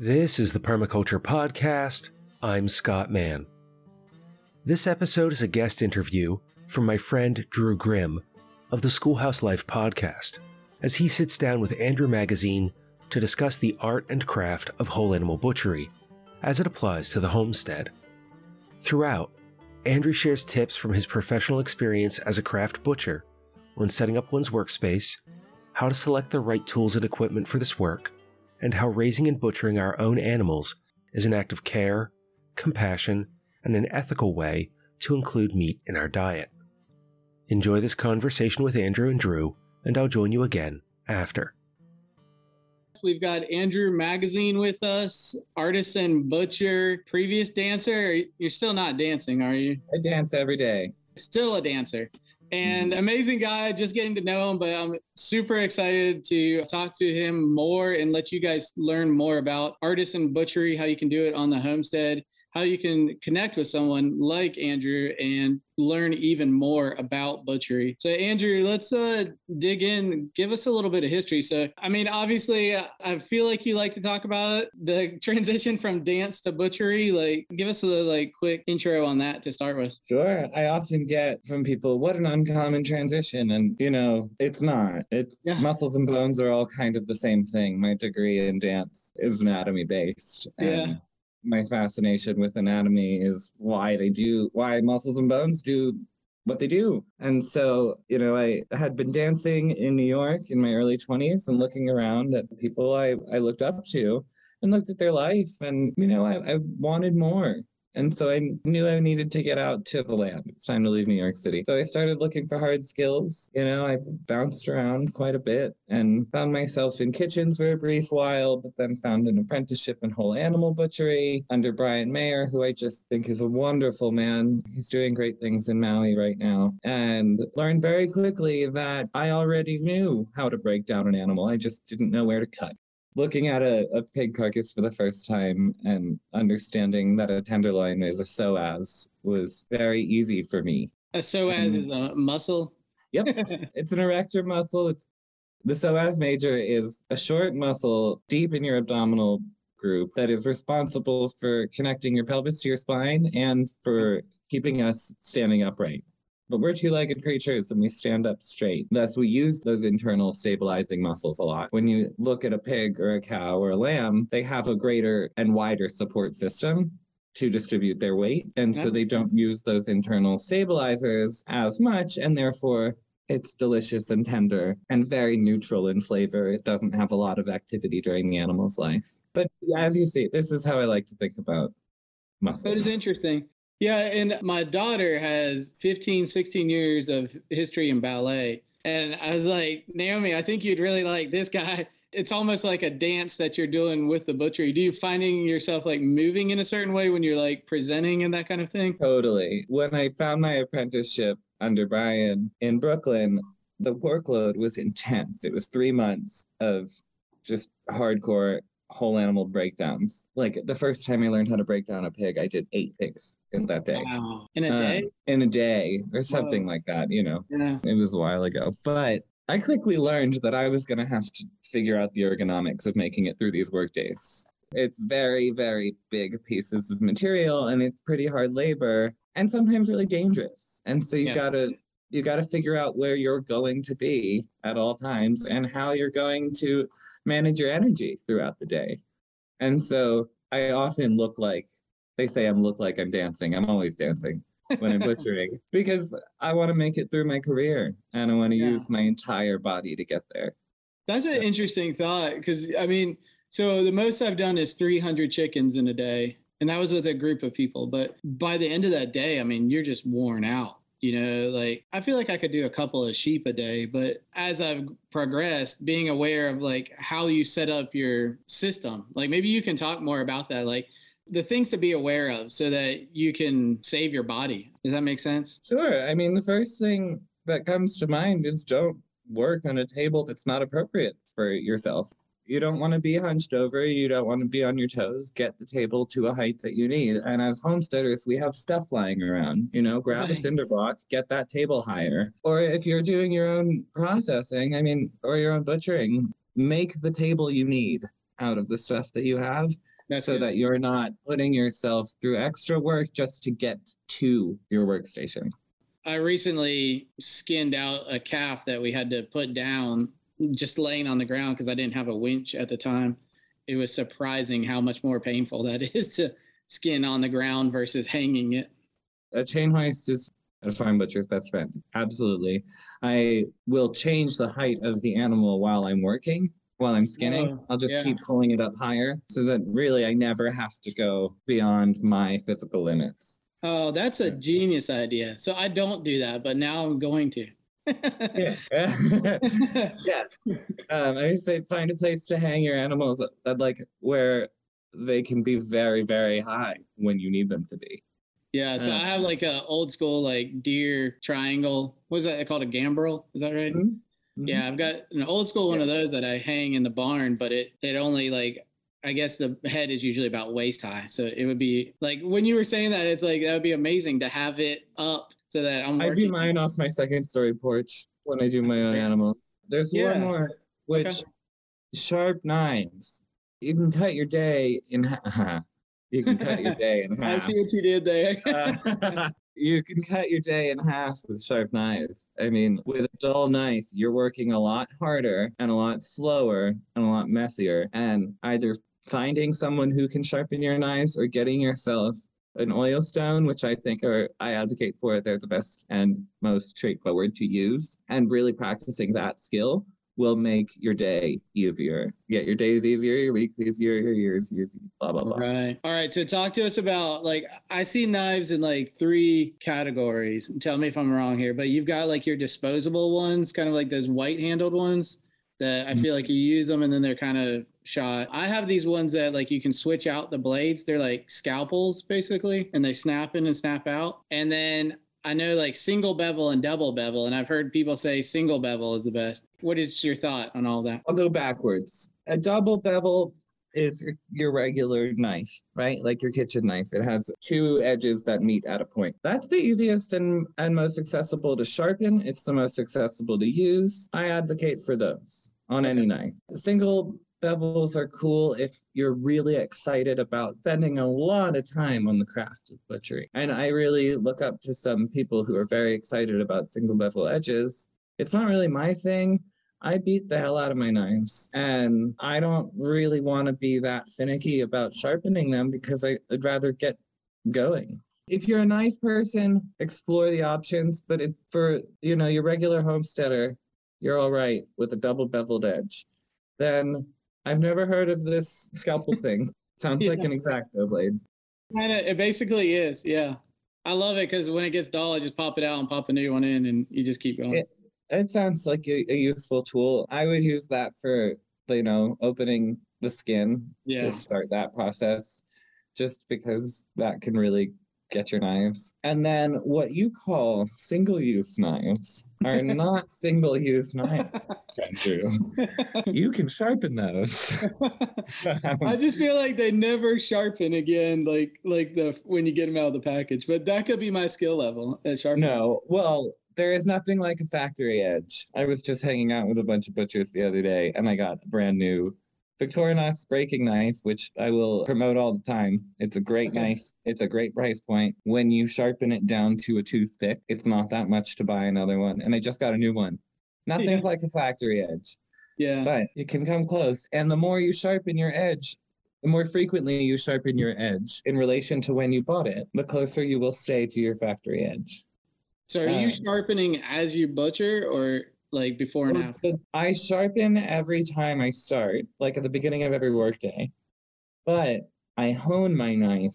This is the Permaculture Podcast. I'm Scott Mann. This episode is a guest interview from my friend Drew Grim of the Schoolhouse Life Podcast, as he sits down with Andrew Magazine to discuss the art and craft of whole animal butchery as it applies to the homestead. Throughout, Andrew shares tips from his professional experience as a craft butcher when setting up one's workspace, how to select the right tools and equipment for this work, and how raising and butchering our own animals is an act of care, compassion, and an ethical way to include meat in our diet. Enjoy this conversation with Andrew and Drew, and I'll join you again after. We've got Andrew Magazine with us, artisan, butcher, previous dancer. You're still not dancing, are you? I dance every day. Still a dancer. And amazing guy, just getting to know him, but I'm super excited to talk to him more and let you guys learn more about artisan butchery, how you can do it on the homestead, how you can connect with someone like Andrew and learn even more about butchery. So Andrew, let's dig in, give us a little bit of history. So, I mean, obviously I feel like you like to talk about it, the transition from dance to butchery. Like, give us a quick intro on that to start with. Sure. I often get from people, what an uncommon transition. And you know, it's not, Muscles and bones are all kind of the same thing. My degree in dance is anatomy based. And my fascination with anatomy is why muscles and bones do what they do. And so, you know, I had been dancing in New York in my early 20s and looking around at people I looked up to and looked at their life. And, you know, I wanted more. And so I knew I needed to get out to the land. It's time to leave New York City. So I started looking for hard skills. You know, I bounced around quite a bit and found myself in kitchens for a brief while, but then found an apprenticeship in whole animal butchery under Brian Mayer, who I just think is a wonderful man. He's doing great things in Maui right now. And learned very quickly that I already knew how to break down an animal. I just didn't know where to cut. Looking at a pig carcass for the first time and understanding that a tenderloin is a psoas was very easy for me. A psoas is a muscle? Yep. It's an erector muscle. The psoas major is a short muscle deep in your abdominal group that is responsible for connecting your pelvis to your spine and for keeping us standing upright. But we're two-legged creatures and we stand up straight. Thus, we use those internal stabilizing muscles a lot. When you look at a pig or a cow or a lamb, they have a greater and wider support system to distribute their weight. And so they don't use those internal stabilizers as much. And therefore, it's delicious and tender and very neutral in flavor. It doesn't have a lot of activity during the animal's life. But as you see, this is how I like to think about muscles. That is interesting. Yeah, and my daughter has 15, 16 years of history in ballet. And I was like, Naomi, I think you'd really like this guy. It's almost like a dance that you're doing with the butchery. Do you finding yourself like moving in a certain way when you're like presenting and that kind of thing? Totally. When I found my apprenticeship under Brian in Brooklyn, the workload was intense. It was 3 months of just hardcore whole animal breakdowns. Like the first time I learned how to break down a pig, I did 8 pigs in that day. Wow. In a day? In a day or something like that, you know. Yeah. It was a while ago. But I quickly learned that I was going to have to figure out the ergonomics of making it through these work days. It's very, very big pieces of material and it's pretty hard labor and sometimes really dangerous. And so you've got to figure out where you're going to be at all times and how you're going to manage your energy throughout the day. And so I often look like I'm dancing. I'm always dancing when I'm butchering because I want to make it through my career and I want to use my entire body to get there. That's an interesting thought because I mean, so the most I've done is 300 chickens in a day. And that was with a group of people. But by the end of that day, I mean, you're just worn out. You know, like, I feel like I could do a couple of sheep a day, but as I've progressed, being aware of like how you set up your system, like maybe you can talk more about that, like the things to be aware of so that you can save your body. Does that make sense? Sure. I mean, the first thing that comes to mind is don't work on a table that's not appropriate for yourself. You don't want to be hunched over. You don't want to be on your toes. Get the table to a height that you need. And as homesteaders, we have stuff lying around, you know, grab a cinder block, get that table higher. Or if you're doing your own processing, or your own butchering, make the table you need. out of the stuff that you have. That's so good. That you're not putting yourself through extra work just to get to your workstation. I recently skinned out a calf that we had to put down just laying on the ground because I didn't have a winch at the time. It was surprising how much more painful that is to skin on the ground versus hanging it. A chain hoist is a fine butcher's best friend. Absolutely. I will change the height of the animal while I'm working, while I'm skinning. Oh, I'll just keep pulling it up higher so that really I never have to go beyond my physical limits. Oh, that's a genius idea. So I don't do that, but now I'm going to. I say find a place to hang your animals that, like, where they can be very, very high when you need them to be. Yeah, so I have like a old school like deer triangle. What is that called? A gambrel? Is that right? Mm-hmm. Yeah, I've got an old school one of those that I hang in the barn, but it only, like, I guess the head is usually about waist high. So it would be like, when you were saying that, it's like, that would be amazing to have it up so that I'm working. I do mine off my second story porch when I do my own animal. There's one more, which sharp knives. You can cut your day in half. You can cut your day in half. I see what you did there. You can cut your day in half with sharp knives. I mean, with a dull knife, you're working a lot harder and a lot slower and a lot messier. And either finding someone who can sharpen your knives or getting yourself an oil stone, which I think I advocate for. They're the best and most straightforward to use. And really practicing that skill will make your day easier. Get your days easier, your weeks easier, your years easier, blah, blah, blah. Right. All right, so talk to us about, like, I see knives in like three categories. Tell me if I'm wrong here, but you've got like your disposable ones, kind of like those white-handled ones that I feel like you use them and then they're kind of shot. I have these ones that, like, you can switch out the blades. They're like scalpels basically, and they snap in and snap out. And then I know, like, single bevel and double bevel, and I've heard people say single bevel is the best. What is your thought on all that? I'll go backwards. A double bevel is your regular knife, right? Like your kitchen knife. It has two edges that meet at a point. That's the easiest and most accessible to sharpen. It's the most accessible to use. I advocate for those on any knife. Single bevels are cool if you're really excited about spending a lot of time on the craft of butchery. And I really look up to some people who are very excited about single bevel edges. It's not really my thing. I beat the hell out of my knives, and I don't really want to be that finicky about sharpening them because I'd rather get going. If you're a knife person, explore the options, but it's for, you know, your regular homesteader, you're all right with a double beveled edge. Then I've never heard of this scalpel thing. Sounds like an X-Acto blade. It basically is, yeah. I love it because when it gets dull, I just pop it out and pop a new one in, and you just keep going. It sounds like a useful tool. I would use that for, you know, opening the skin to start that process, just because that can really get your knives. And then what you call single-use knives are not single-use knives, Andrew. You can sharpen those. I just feel like they never sharpen again, like the when you get them out of the package. But that could be my skill level at sharpening. No, well, there is nothing like a factory edge. I was just hanging out with a bunch of butchers the other day, and I got a brand new Victorinox breaking knife, which I will promote all the time. It's a great knife. It's a great price point. When you sharpen it down to a toothpick, it's not that much to buy another one. And I just got a new one. Nothing's like a factory edge. Yeah. But it can come close. And the more you sharpen your edge, the more frequently you sharpen your edge in relation to when you bought it, the closer you will stay to your factory edge. So are you sharpening as you butcher, or like before and after? I sharpen every time I start, like at the beginning of every workday. But I hone my knife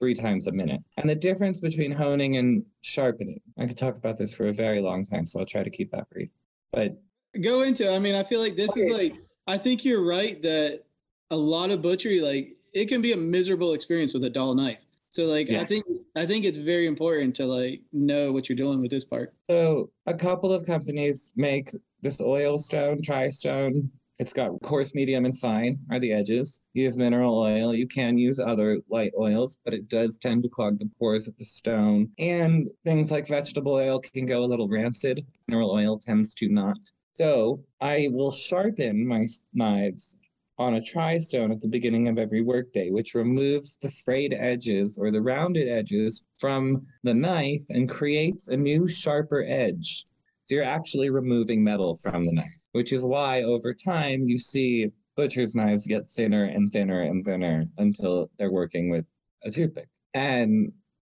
3 times a minute. And the difference between honing and sharpening, I could talk about this for a very long time, so I'll try to keep that brief. But go into it. I mean, I feel like this is like, I think you're right that a lot of butchery, like, it can be a miserable experience with a dull knife. So, like, I think it's very important to, like, know what you're doing with this part. So a couple of companies make this oil stone, tri-stone. It's got coarse, medium, and fine are the edges. You use mineral oil. You can use other light oils, but it does tend to clog the pores of the stone. And things like vegetable oil can go a little rancid. Mineral oil tends to not. So I will sharpen my knives on a tri-stone at the beginning of every workday, which removes the frayed edges or the rounded edges from the knife and creates a new sharper edge. So you're actually removing metal from the knife, which is why over time you see butcher's knives get thinner and thinner and thinner until they're working with a toothpick. And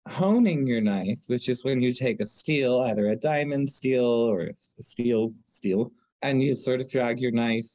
honing your knife, which is when you take a steel, either a diamond steel or a steel, and you sort of drag your knife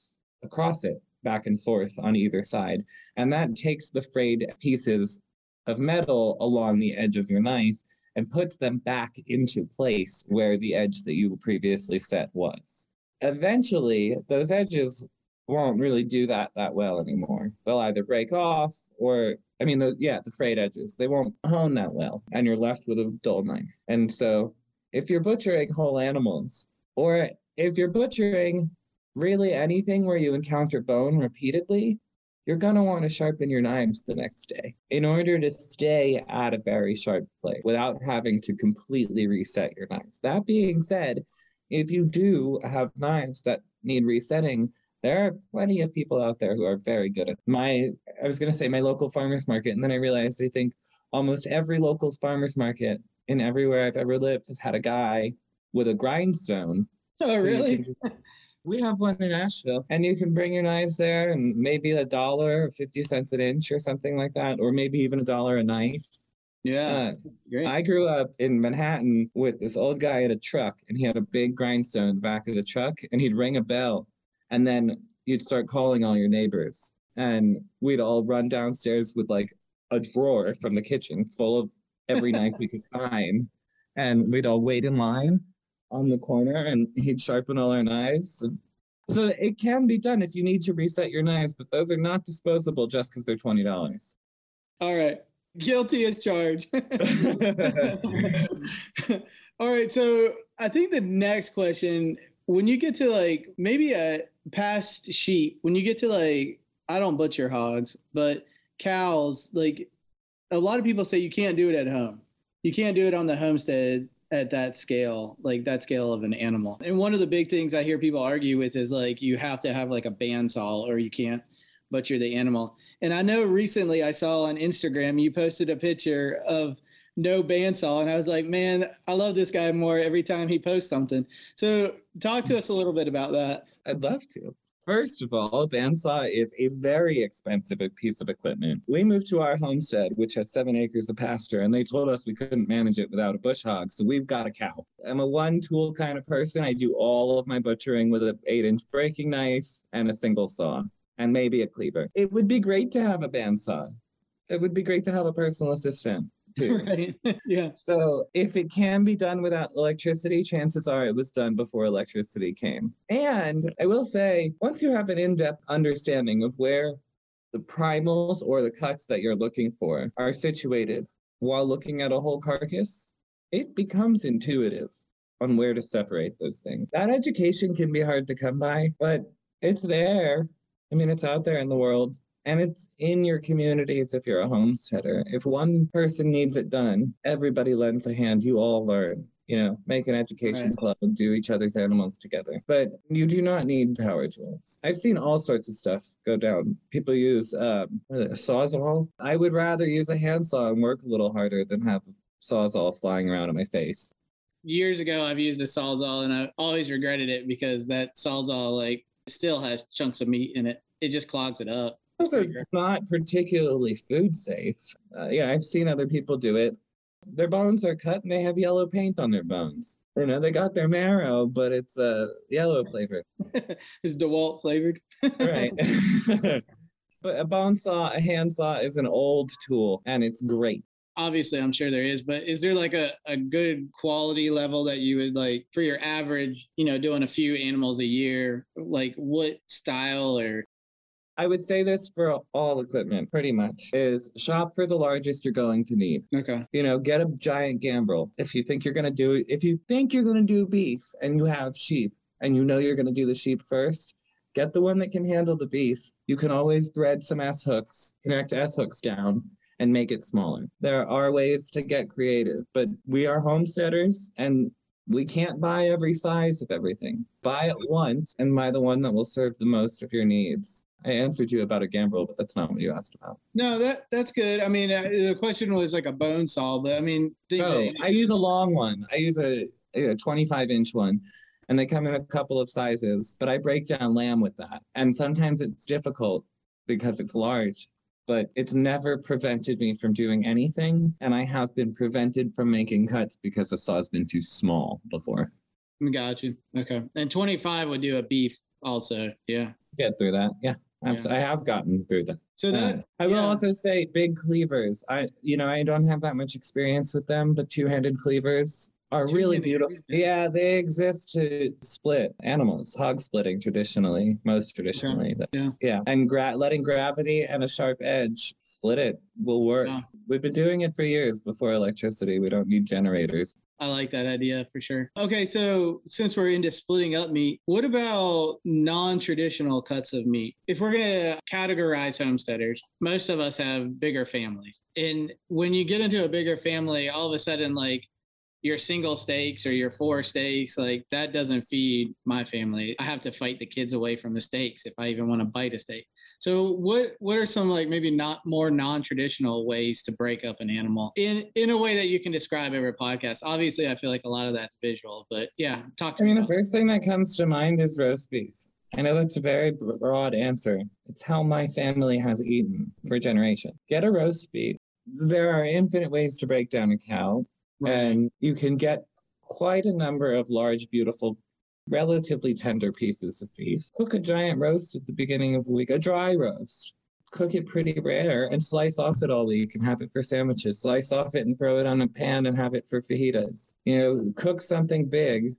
across it, back and forth on either side. And that takes the frayed pieces of metal along the edge of your knife and puts them back into place where the edge that you previously set was. Eventually, those edges won't really do that well anymore. They'll either break off or, the frayed edges, they won't hone that well, and you're left with a dull knife. And so if you're butchering whole animals, or if you're butchering really anything where you encounter bone repeatedly, you're going to want to sharpen your knives the next day in order to stay at a very sharp place without having to completely reset your knives. That being said, if you do have knives that need resetting, there are plenty of people out there who are very good at my local farmer's market, and then I realized I think almost every local farmer's market in everywhere I've ever lived has had a guy with a grindstone. Oh, really? We have one in Asheville, and you can bring your knives there, and maybe $1 or 50 cents an inch or something like that, or maybe even $1 a knife. Yeah. I grew up in Manhattan with this old guy at a truck, and he had a big grindstone in the back of the truck, and he'd ring a bell, and then you'd start calling all your neighbors, and we'd all run downstairs with a drawer from the kitchen full of every knife we could find, and we'd all wait in line on the corner, and he'd sharpen all our knives. And so it can be done if you need to reset your knives, but those are not disposable just because they're $20. All right. Guilty as charged. All right. So I think the next question, when you get to maybe a past sheep, when you get to I don't butcher hogs, but cows, a lot of people say you can't do it at home. You can't do it on the homestead at that scale, that scale of an animal. And one of the big things I hear people argue with is you have to have a bandsaw or you can't butcher the animal. And I know recently I saw on Instagram, you posted a picture of no bandsaw. And I was like, man, I love this guy more every time he posts something. So talk to us a little bit about that. I'd love to. First of all, a bandsaw is a very expensive piece of equipment. We moved to our homestead, which has 7 acres of pasture, and they told us we couldn't manage it without a bush hog, so we've got a cow. I'm a one-tool kind of person. I do all of my butchering with an 8-inch breaking knife and a single saw, and maybe a cleaver. It would be great to have a bandsaw. It would be great to have a personal assistant, too. Right. Yeah. So if it can be done without electricity, chances are it was done before electricity came. And I will say, once you have an in-depth understanding of where the primals or the cuts that you're looking for are situated while looking at a whole carcass, it becomes intuitive on where to separate those things. That education can be hard to come by, but it's there. It's out there in the world. And it's in your communities if you're a homesteader. If one person needs it done, everybody lends a hand. You all learn, make an education club and do each other's animals together. But you do not need power tools. I've seen all sorts of stuff go down. People use a sawzall. I would rather use a handsaw and work a little harder than have a sawzall flying around in my face. Years ago, I've used a sawzall, and I always regretted it because that sawzall still has chunks of meat in it. It just clogs it up. Those are not particularly food safe. I've seen other people do it. Their bones are cut and they have yellow paint on their bones. They got their marrow, but it's yellow flavored. It's DeWalt flavored. Right. But a bone saw, a hand saw is an old tool, and it's great. Obviously, I'm sure there is, but is there a good quality level that you would for your average, doing a few animals a year, what style or... I would say this for all equipment, pretty much, is shop for the largest you're going to need. Okay. Get a giant gambrel. If you think you're going to do beef and you have sheep and you're going to do the sheep first, get the one that can handle the beef. You can always thread some S-hooks, connect S-hooks down and make it smaller. There are ways to get creative, but we are homesteaders and we can't buy every size of everything. Buy it once and buy the one that will serve the most of your needs. I answered you about a gambrel, but that's not what you asked about. No, that's good. I mean, the question was like a bone saw, but I mean, I use a long one. I use a 25-inch one, and they come in a couple of sizes. But I break down lamb with that, and sometimes it's difficult because it's large. But it's never prevented me from doing anything, and I have been prevented from making cuts because the saw's been too small before. Got you. Okay, and 25 would do a beef also. Yeah. Get through that. Yeah. Yeah. I have gotten through that. So that I will also say big cleavers. I don't have that much experience with them, but two-handed cleavers are really beautiful. Yeah, they exist to split animals, hog splitting traditionally, Okay. Yeah. And letting gravity and a sharp edge split it will work. Wow. We've been doing it for years before electricity. We don't need generators. I like that idea for sure. Okay, so since we're into splitting up meat, what about non-traditional cuts of meat? If we're going to categorize homesteaders, most of us have bigger families. And when you get into a bigger family, all of a sudden, like, your single steaks or your four steaks, like, that doesn't feed my family. I have to fight the kids away from the steaks if I even want to bite a steak. So what are some, like, maybe not more non-traditional ways to break up an animal in a way that you can describe every podcast? Obviously, I feel like a lot of that's visual, but yeah, talk to me. I mean, the first thing that comes to mind is roast beef. I know that's a very broad answer. It's how my family has eaten for generations. Get a roast beef. There are infinite ways to break down a cow. Right. And you can get quite a number of large, beautiful, relatively tender pieces of beef. Cook a giant roast at the beginning of the week, a dry roast. Cook it pretty rare and slice off it all week and have it for sandwiches. Slice off it and throw it on a pan and have it for fajitas. You know, cook something big.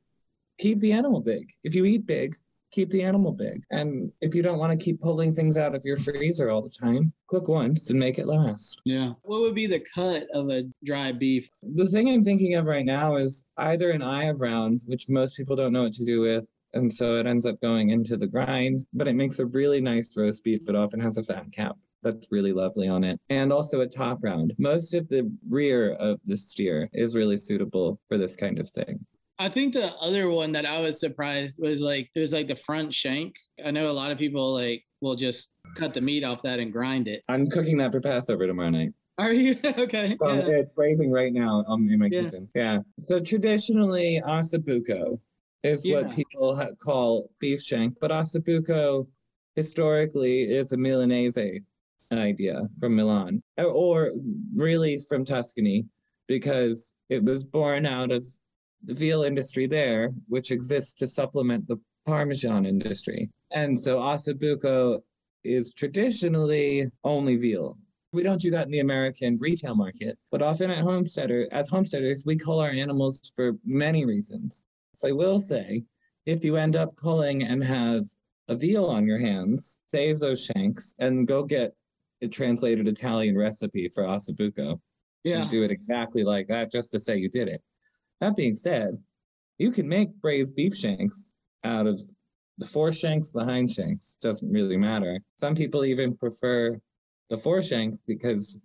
Keep the animal big. If you eat big, keep the animal big. And if you don't want to keep pulling things out of your freezer all the time, cook once and make it last. Yeah. What would be the cut of a dry beef? The thing I'm thinking of right now is either an eye of round, which most people don't know what to do with, and so it ends up going into the grind, but it makes a really nice roast beef. It often has a fat cap. That's really lovely on it. And also a top round. Most of the rear of the steer is really suitable for this kind of thing. I think the other one that I was surprised was, like, it was like the front shank. I know a lot of people, like, will just cut the meat off that and grind it. I'm cooking that for Passover tomorrow night. Are you? Okay. So yeah. It's braising right now in my kitchen. Yeah. So traditionally, ossobuco is what people call beef shank. But ossobuco historically is a Milanese idea from Milan or really from Tuscany, because it was born out of the veal industry there, which exists to supplement the Parmesan industry. And so ossobuco is traditionally only veal. We don't do that in the American retail market, but often as homesteaders, we cull our animals for many reasons. So I will say, if you end up culling and have a veal on your hands, save those shanks and go get a translated Italian recipe for ossobuco. Yeah. And do it exactly like that just to say you did it. That being said, you can make braised beef shanks out of the foreshanks, the hindshanks. Doesn't really matter. Some people even prefer the foreshanks because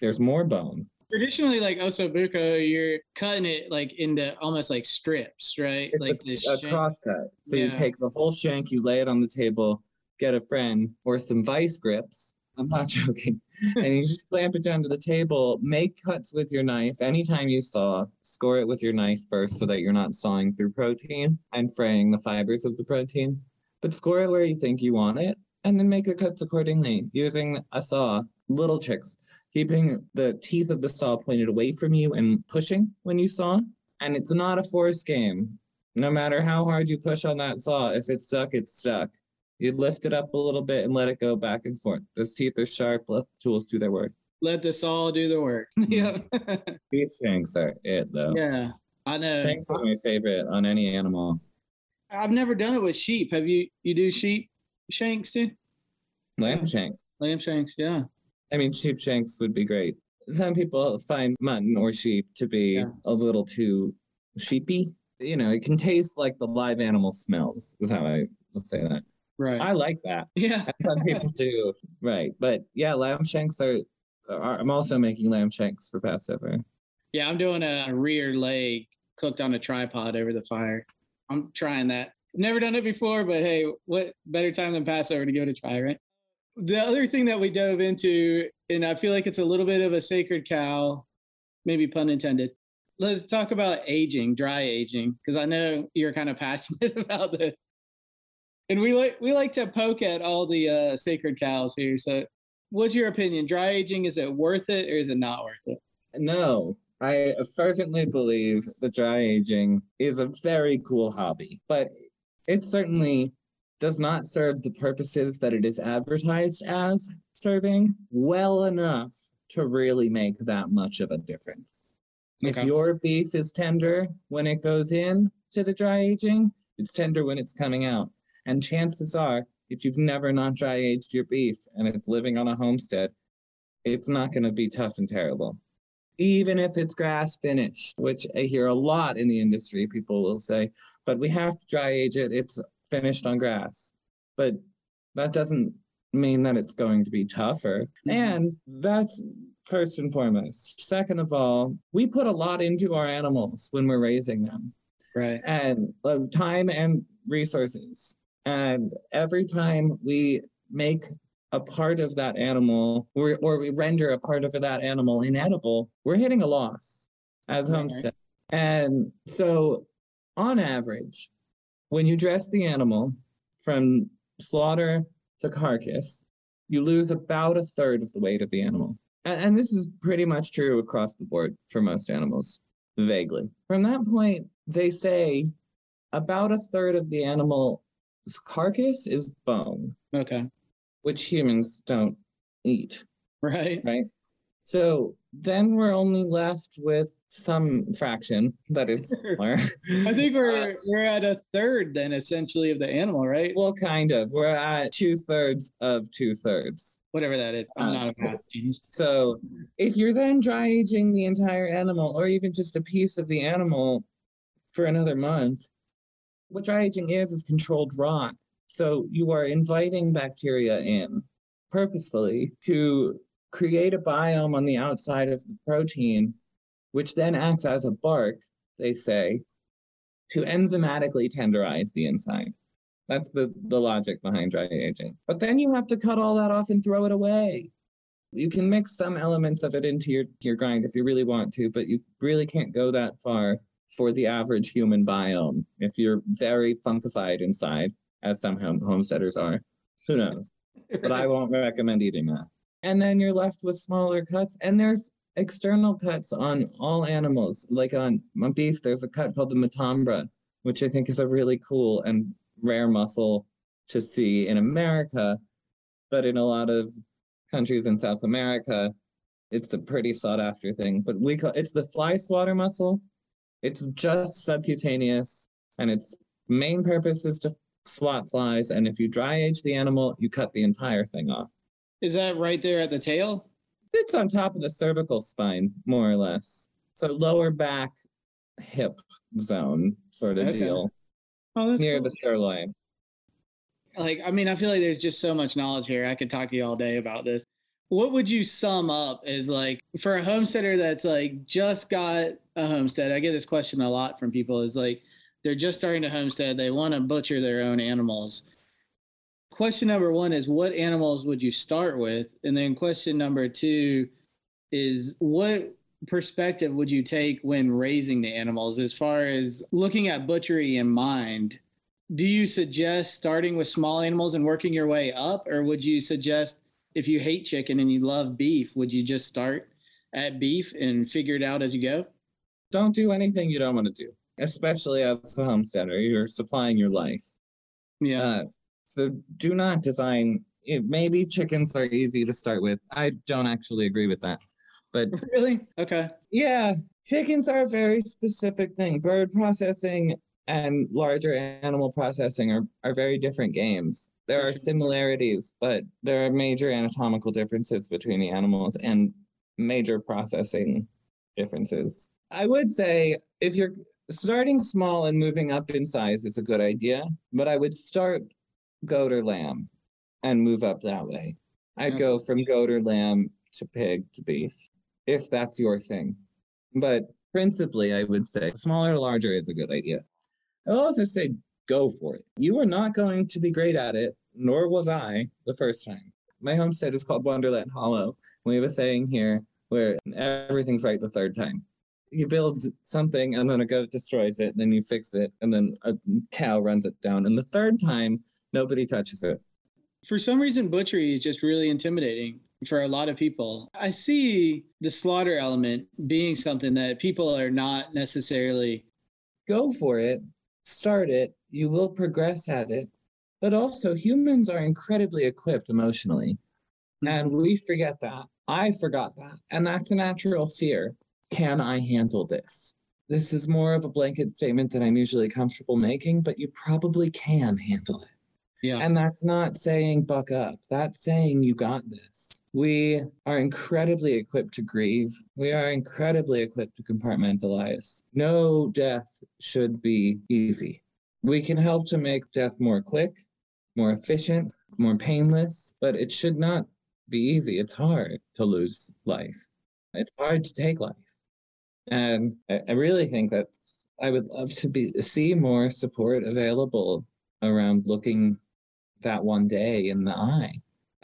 there's more bone. Traditionally, like ossobuco, you're cutting it like into almost like strips, right? It's like a cross cut. So you take the whole shank, you lay it on the table, get a friend or some vice grips. I'm not joking. And you just clamp it down to the table, make cuts with your knife. Anytime you saw, score it with your knife first so that you're not sawing through protein and fraying the fibers of the protein. But score it where you think you want it and then make the cuts accordingly using a saw. Little tricks, keeping the teeth of the saw pointed away from you and pushing when you saw. And it's not a force game. No matter how hard you push on that saw, if it's stuck, it's stuck. You lift it up a little bit and let it go back and forth. Those teeth are sharp. Let the tools do their work. Let the saw do the work. Yeah. Beef shanks are it, though. Yeah, I know. Shanks are my favorite on any animal. I've never done it with sheep. Have you? You do sheep shanks, too? Lamb shanks. Lamb shanks, yeah. I mean, sheep shanks would be great. Some people find mutton or sheep to be a little too sheepy. You know, it can taste like the live animal smells, is how I would say that. Right. I like that. Yeah. Some people do. Right. But yeah, lamb shanks are I'm also making lamb shanks for Passover. Yeah, I'm doing a rear leg cooked on a tripod over the fire. I'm trying that. Never done it before, but hey, what better time than Passover to give it a try, right? The other thing that we dove into, and I feel like it's a little bit of a sacred cow, maybe pun intended. Let's talk about aging, dry aging, because I know you're kind of passionate about this. And we like to poke at all the sacred cows here. So what's your opinion? Dry aging, is it worth it or is it not worth it? No, I fervently believe that dry aging is a very cool hobby, but it certainly does not serve the purposes that it is advertised as serving well enough to really make that much of a difference. Okay. If your beef is tender when it goes in to the dry aging, it's tender when it's coming out. And chances are, if you've never not dry aged your beef and it's living on a homestead, it's not going to be tough and terrible. Even if it's grass finished, which I hear a lot in the industry, people will say, but we have to dry age it, it's finished on grass. But that doesn't mean that it's going to be tougher. Mm-hmm. And that's first and foremost. Second of all, we put a lot into our animals when we're raising them. Right. And time and resources. And every time we make a part of that animal or we render a part of that animal inedible, we're hitting a loss as homestead. And so on average, when you dress the animal from slaughter to carcass, you lose about a third of the weight of the animal. And this is pretty much true across the board for most animals, vaguely. From that point, they say about a third of the animal's carcass is bone. Okay. Which humans don't eat. Right. Right. So then we're only left with some fraction that is smaller. I think we're at a third then, essentially, of the animal, right? Well, kind of. We're at 2/3 of 2/3. Whatever that is. I'm not a math genius. So if you're then dry aging the entire animal or even just a piece of the animal for another month, what dry aging is controlled rot. So you are inviting bacteria in purposefully to create a biome on the outside of the protein, which then acts as a bark, they say, to enzymatically tenderize the inside. That's the logic behind dry aging. But then you have to cut all that off and throw it away. You can mix some elements of it into your grind if you really want to, but you really can't go that far for the average human biome if you're very funkified inside, as some homesteaders are. Who knows? But I won't recommend eating that. And then you're left with smaller cuts. And there's external cuts on all animals. Like on beef, there's a cut called the metambra, which I think is a really cool and rare muscle to see in America. But in a lot of countries in South America, it's a pretty sought after thing. But it's the fly swatter muscle. It's just subcutaneous. And its main purpose is to swat flies. And if you dry age the animal, you cut the entire thing off. Is that right there at the tail? It's on top of the cervical spine, more or less. So lower back, hip zone sort of deal. Oh, that's near cool. The sirloin. Like, I mean, I feel like there's just so much knowledge here. I could talk to you all day about this. What would you sum up as, like, for a homesteader that's, like, just got a homestead? I get this question a lot from people is, like, they're just starting to homestead. They want to butcher their own animals. Question number one is, what animals would you start with? And then question number two is, what perspective would you take when raising the animals as far as looking at butchery in mind? Do you suggest starting with small animals and working your way up? Or would you suggest, if you hate chicken and you love beef, would you just start at beef and figure it out as you go? Don't do anything you don't want to do, especially as a homesteader. You're supplying your life. Yeah. So do not design it. Maybe chickens are easy to start with. I don't actually agree with that. But really? Okay. Yeah. Chickens are a very specific thing. Bird processing and larger animal processing are very different games. There are similarities, but there are major anatomical differences between the animals and major processing differences. I would say if you're starting small and moving up in size is a good idea, but I would start goat or lamb and move up that way. I'd go from goat or lamb to pig to beef, if that's your thing. But principally, I would say smaller or larger is a good idea. I will also say go for it. You are not going to be great at it, nor was I the first time. My homestead is called Wonderland Hollow. We have a saying here where everything's right the third time. You build something and then a goat destroys it, and then you fix it, and then a cow runs it down. And the third time, nobody touches it. For some reason, butchery is just really intimidating for a lot of people. I see the slaughter element being something that people are not necessarily. Go for it. Start it. You will progress at it. But also, humans are incredibly equipped emotionally. And we forget that. I forgot that. And that's a natural fear. Can I handle this? This is more of a blanket statement that I'm usually comfortable making, but you probably can handle it. Yeah. And that's not saying buck up. That's saying you got this. We are incredibly equipped to grieve. We are incredibly equipped to compartmentalize. No death should be easy. We can help to make death more quick, more efficient, more painless, but it should not be easy. It's hard to lose life. It's hard to take life. And I really think that I would love to see more support available around looking that one day in the eye.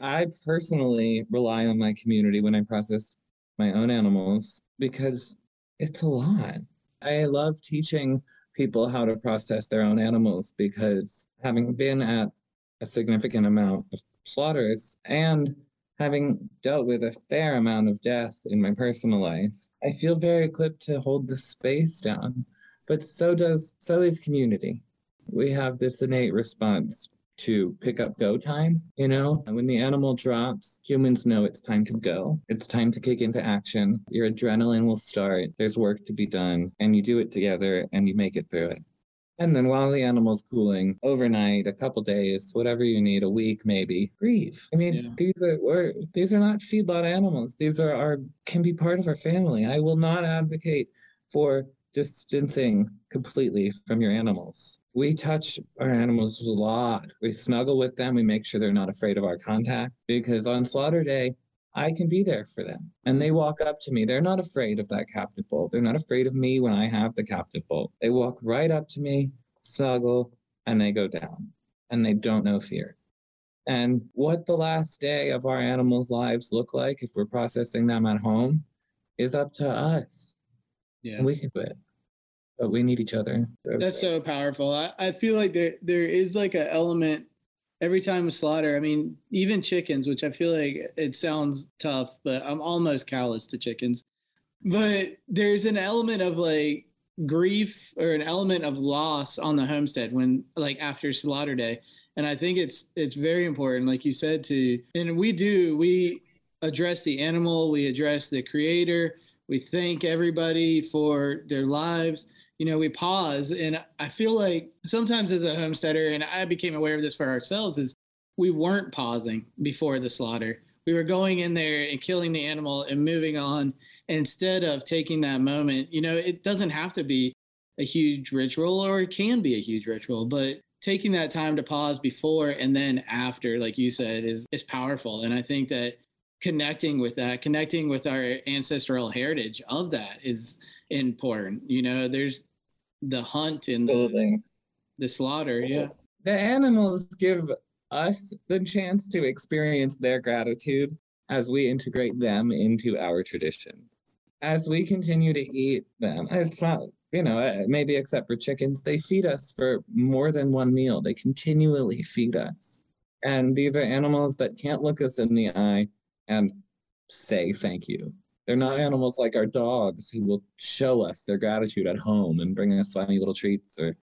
I personally rely on my community when I process my own animals because it's a lot. I love teaching people how to process their own animals because having been at a significant amount of slaughters and having dealt with a fair amount of death in my personal life, I feel very equipped to hold the space down, but so is community. We have this innate response to pick up go time, you know? And when the animal drops, humans know it's time to go. It's time to kick into action. Your adrenaline will start. There's work to be done, and you do it together, and you make it through it. And then while the animal's cooling, overnight, a couple days, whatever you need, a week maybe, breathe. I mean, yeah. These are not feedlot animals. These are can be part of our family. I will not advocate for distancing completely from your animals. We touch our animals a lot. We snuggle with them. We make sure they're not afraid of our contact because on slaughter day, I can be there for them. And they walk up to me. They're not afraid of that captive bolt. They're not afraid of me when I have the captive bolt. They walk right up to me, snuggle, and they go down. And they don't know fear. And what the last day of our animals' lives look like if we're processing them at home is up to us. Yeah, and we can do it. But we need each other. That's so powerful. I feel like there is like an element every time of slaughter. I mean, even chickens, which I feel like it sounds tough, but I'm almost callous to chickens. But there's an element of like grief or an element of loss on the homestead when like after slaughter day. And I think it's very important, like you said, and we address the animal, we address the creator, we thank everybody for their lives. You know, we pause, and I feel like sometimes as a homesteader, and I became aware of this for ourselves, is we weren't pausing before the slaughter. We were going in there and killing the animal and moving on instead of taking that moment. You know, it doesn't have to be a huge ritual, or it can be a huge ritual, but taking that time to pause before and then after, like you said, is powerful. And I think that connecting with our ancestral heritage of that is important. You know, there's the hunt and the slaughter. Yeah, the animals give us the chance to experience their gratitude as we integrate them into our traditions, as we continue to eat them. It's not, you know, maybe except for chickens, they feed us for more than one meal. They continually feed us, and these are animals that can't look us in the eye and say thank you. They're not animals like our dogs who will show us their gratitude at home and bring us funny little treats. Or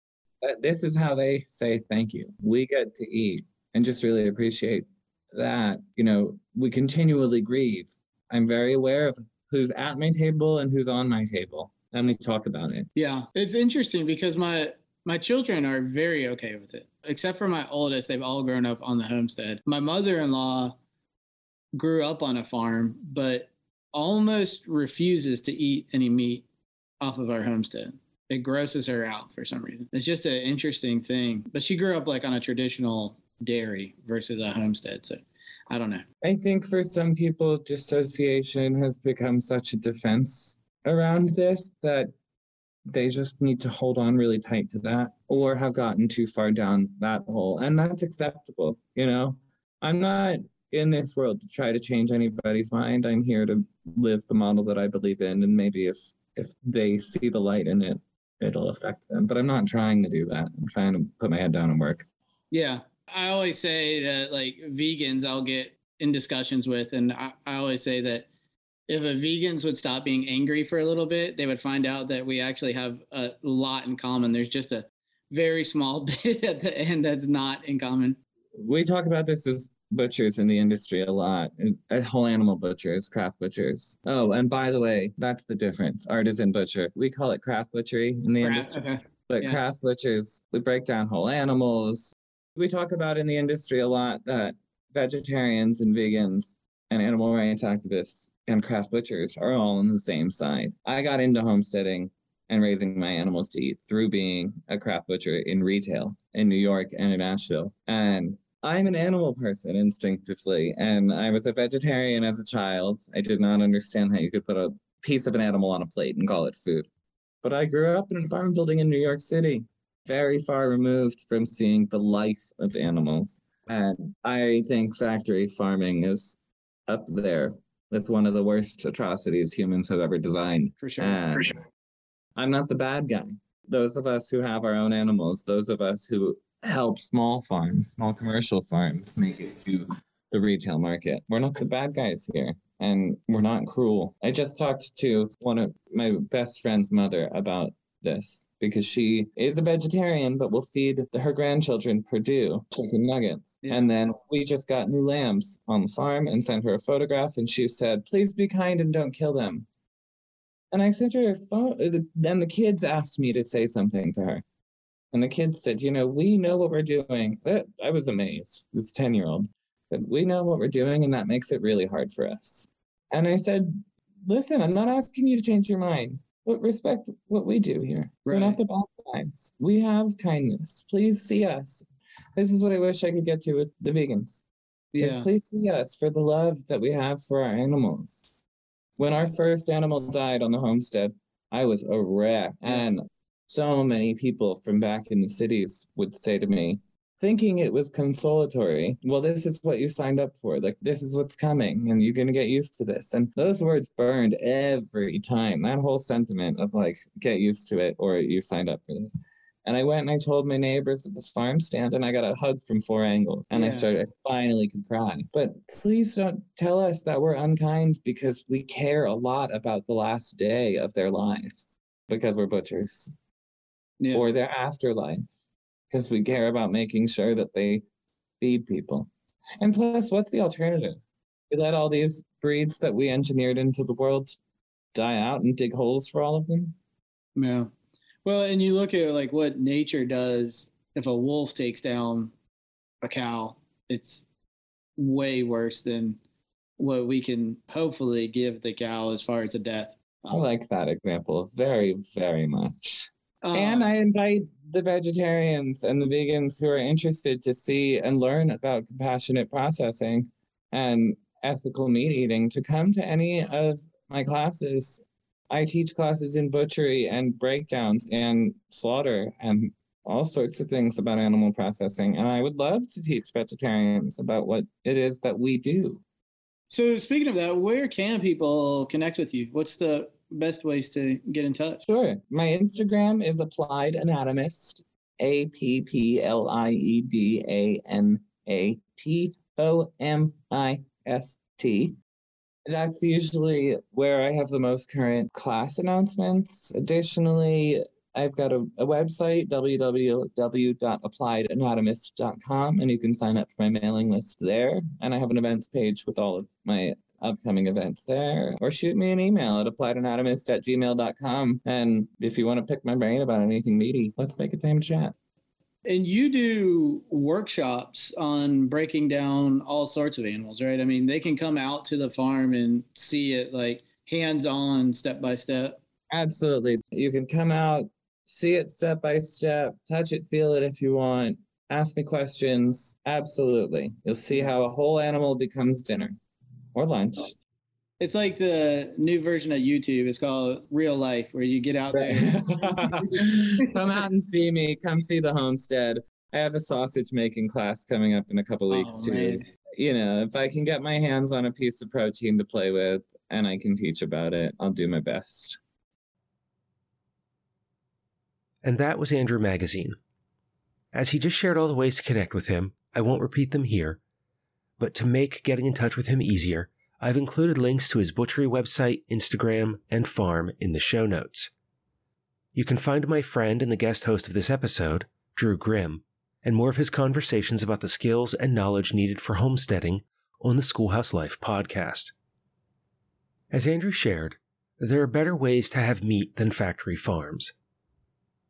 this is how they say thank you. We get to eat and just really appreciate that. You know, we continually grieve. I'm very aware of who's at my table and who's on my table, and we talk about it. Yeah, it's interesting because my children are very okay with it, except for my oldest. They've all grown up on the homestead. My mother-in-law grew up on a farm, but almost refuses to eat any meat off of our homestead. It grosses her out for some reason. It's just an interesting thing. But she grew up like on a traditional dairy versus a homestead. So I don't know. I think for some people, dissociation has become such a defense around this that they just need to hold on really tight to that or have gotten too far down that hole. And that's acceptable. You know, I'm not in this world to try to change anybody's mind. I'm here to live the model that I believe in, and maybe if they see the light in it, it'll affect them. But I'm not trying to do that. I'm trying to put my head down and work. Yeah. I always say that, like, vegans I'll get in discussions with, and I always say that if vegans would stop being angry for a little bit, they would find out that we actually have a lot in common. There's just a very small bit at the end that's not in common. We talk about this as butchers in the industry a lot, whole animal butchers, craft butchers. Oh, and by the way, that's the difference, artisan butcher. We call it craft butchery in the industry. Okay. But yeah. Craft butchers, we break down whole animals. We talk about in the industry a lot that vegetarians and vegans and animal rights activists and craft butchers are all on the same side. I got into homesteading and raising my animals to eat through being a craft butcher in retail in New York and in Nashville. And I'm an animal person instinctively. And I was a vegetarian as a child. I did not understand how you could put a piece of an animal on a plate and call it food. But I grew up in an apartment building in New York City, very far removed from seeing the life of animals. And I think factory farming is up there with one of the worst atrocities humans have ever designed. For sure. I'm not the bad guy. Those of us who have our own animals, those of us who help small farms, small commercial farms, make it to the retail market, we're not the bad guys here, and we're not cruel. I just talked to one of my best friend's mother about this, because she is a vegetarian but will feed her grandchildren Purdue chicken nuggets. Yeah. And then we just got new lambs on the farm and sent her a photograph, and she said, please be kind and don't kill them. And I sent her a photo. Then the kids asked me to say something to her, and the kids said, you know, we know what we're doing. I was amazed. This 10-year-old said, we know what we're doing, and that makes it really hard for us. And I said, listen, I'm not asking you to change your mind, but respect what we do here. Right. We're not the bad guys. We have kindness. Please see us. This is what I wish I could get to with the vegans. Yeah. Is please see us for the love that we have for our animals. When our first animal died on the homestead, I was a wreck. Yeah. And so many people from back in the cities would say to me, thinking it was consolatory, well, this is what you signed up for. Like, this is what's coming, and you're going to get used to this. And those words burned every time, that whole sentiment of, like, get used to it, or you signed up for this. And I went and I told my neighbors at the farm stand, and I got a hug from four angles. And yeah. I finally could cry. But please don't tell us that we're unkind, because we care a lot about the last day of their lives, because we're butchers. Yeah. Or their afterlife, because we care about making sure that they feed people. And plus, what's the alternative? We let all these breeds that we engineered into the world die out and dig holes for all of them? Yeah. Well, and you look at, like, what nature does. If a wolf takes down a cow, it's way worse than what we can hopefully give the cow as far as a death. I like that example very, very much. And I invite the vegetarians and the vegans who are interested to see and learn about compassionate processing and ethical meat eating to come to any of my classes. I teach classes in butchery and breakdowns and slaughter and all sorts of things about animal processing. And I would love to teach vegetarians about what it is that we do. So speaking of that, where can people connect with you? What's the best ways to get in touch? Sure. My Instagram is Applied Anatomist, APPLIEDANATOMIST. That's usually where I have the most current class announcements. Additionally, I've got a website, www.appliedeanatomist.com, and you can sign up for my mailing list there. And I have an events page with all of my upcoming events there, or shoot me an email at appliedeanatomist@gmail.com. And if you want to pick my brain about anything meaty, let's make a time to chat. And you do workshops on breaking down all sorts of animals, right? I mean, they can come out to the farm and see it, like, hands-on, step-by-step. Absolutely. You can come out, see it step-by-step, touch it, feel it if you want, ask me questions. Absolutely. You'll see how a whole animal becomes dinner. Or lunch. It's like the new version of YouTube. It's called Real Life, where you get out there. Come out and see me. Come see the homestead. I have a sausage making class coming up in a couple weeks too. Man. you know, if I can get my hands on a piece of protein to play with and I can teach about it, I'll do my best. And that was Andrew Magazine. As he just shared all the ways to connect with him, I won't repeat them here, but to make getting in touch with him easier, I've included links to his butchery website, Instagram, and farm in the show notes. You can find my friend and the guest host of this episode, Drew Grim, and more of his conversations about the skills and knowledge needed for homesteading on the Schoolhouse Life podcast. As Andrew shared, there are better ways to have meat than factory farms.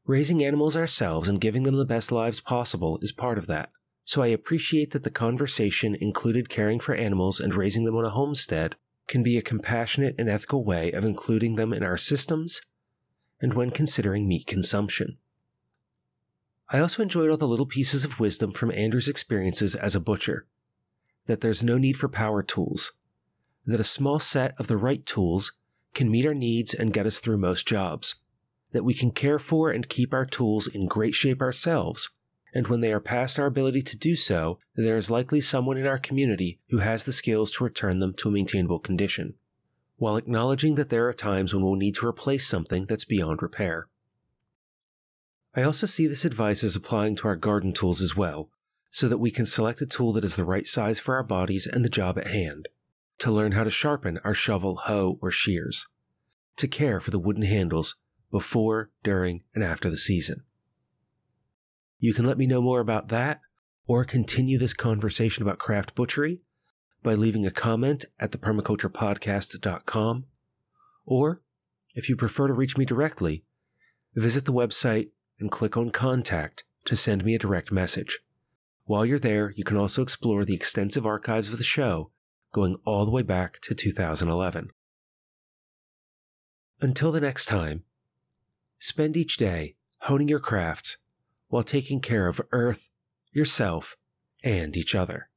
Raising animals ourselves and giving them the best lives possible is part of that, so I appreciate that the conversation included caring for animals and raising them on a homestead can be a compassionate and ethical way of including them in our systems and when considering meat consumption. I also enjoyed all the little pieces of wisdom from Andrew's experiences as a butcher, that there's no need for power tools, that a small set of the right tools can meet our needs and get us through most jobs, that we can care for and keep our tools in great shape ourselves, and when they are past our ability to do so, there is likely someone in our community who has the skills to return them to a maintainable condition, while acknowledging that there are times when we'll need to replace something that's beyond repair. I also see this advice as applying to our garden tools as well, so that we can select a tool that is the right size for our bodies and the job at hand, to learn how to sharpen our shovel, hoe, or shears, to care for the wooden handles before, during, and after the season. You can let me know more about that, or continue this conversation about craft butchery, by leaving a comment at thepermaculturepodcast.com, or, if you prefer to reach me directly, visit the website and click on Contact to send me a direct message. While you're there, you can also explore the extensive archives of the show, going all the way back to 2011. Until the next time, spend each day honing your crafts while taking care of Earth, yourself, and each other.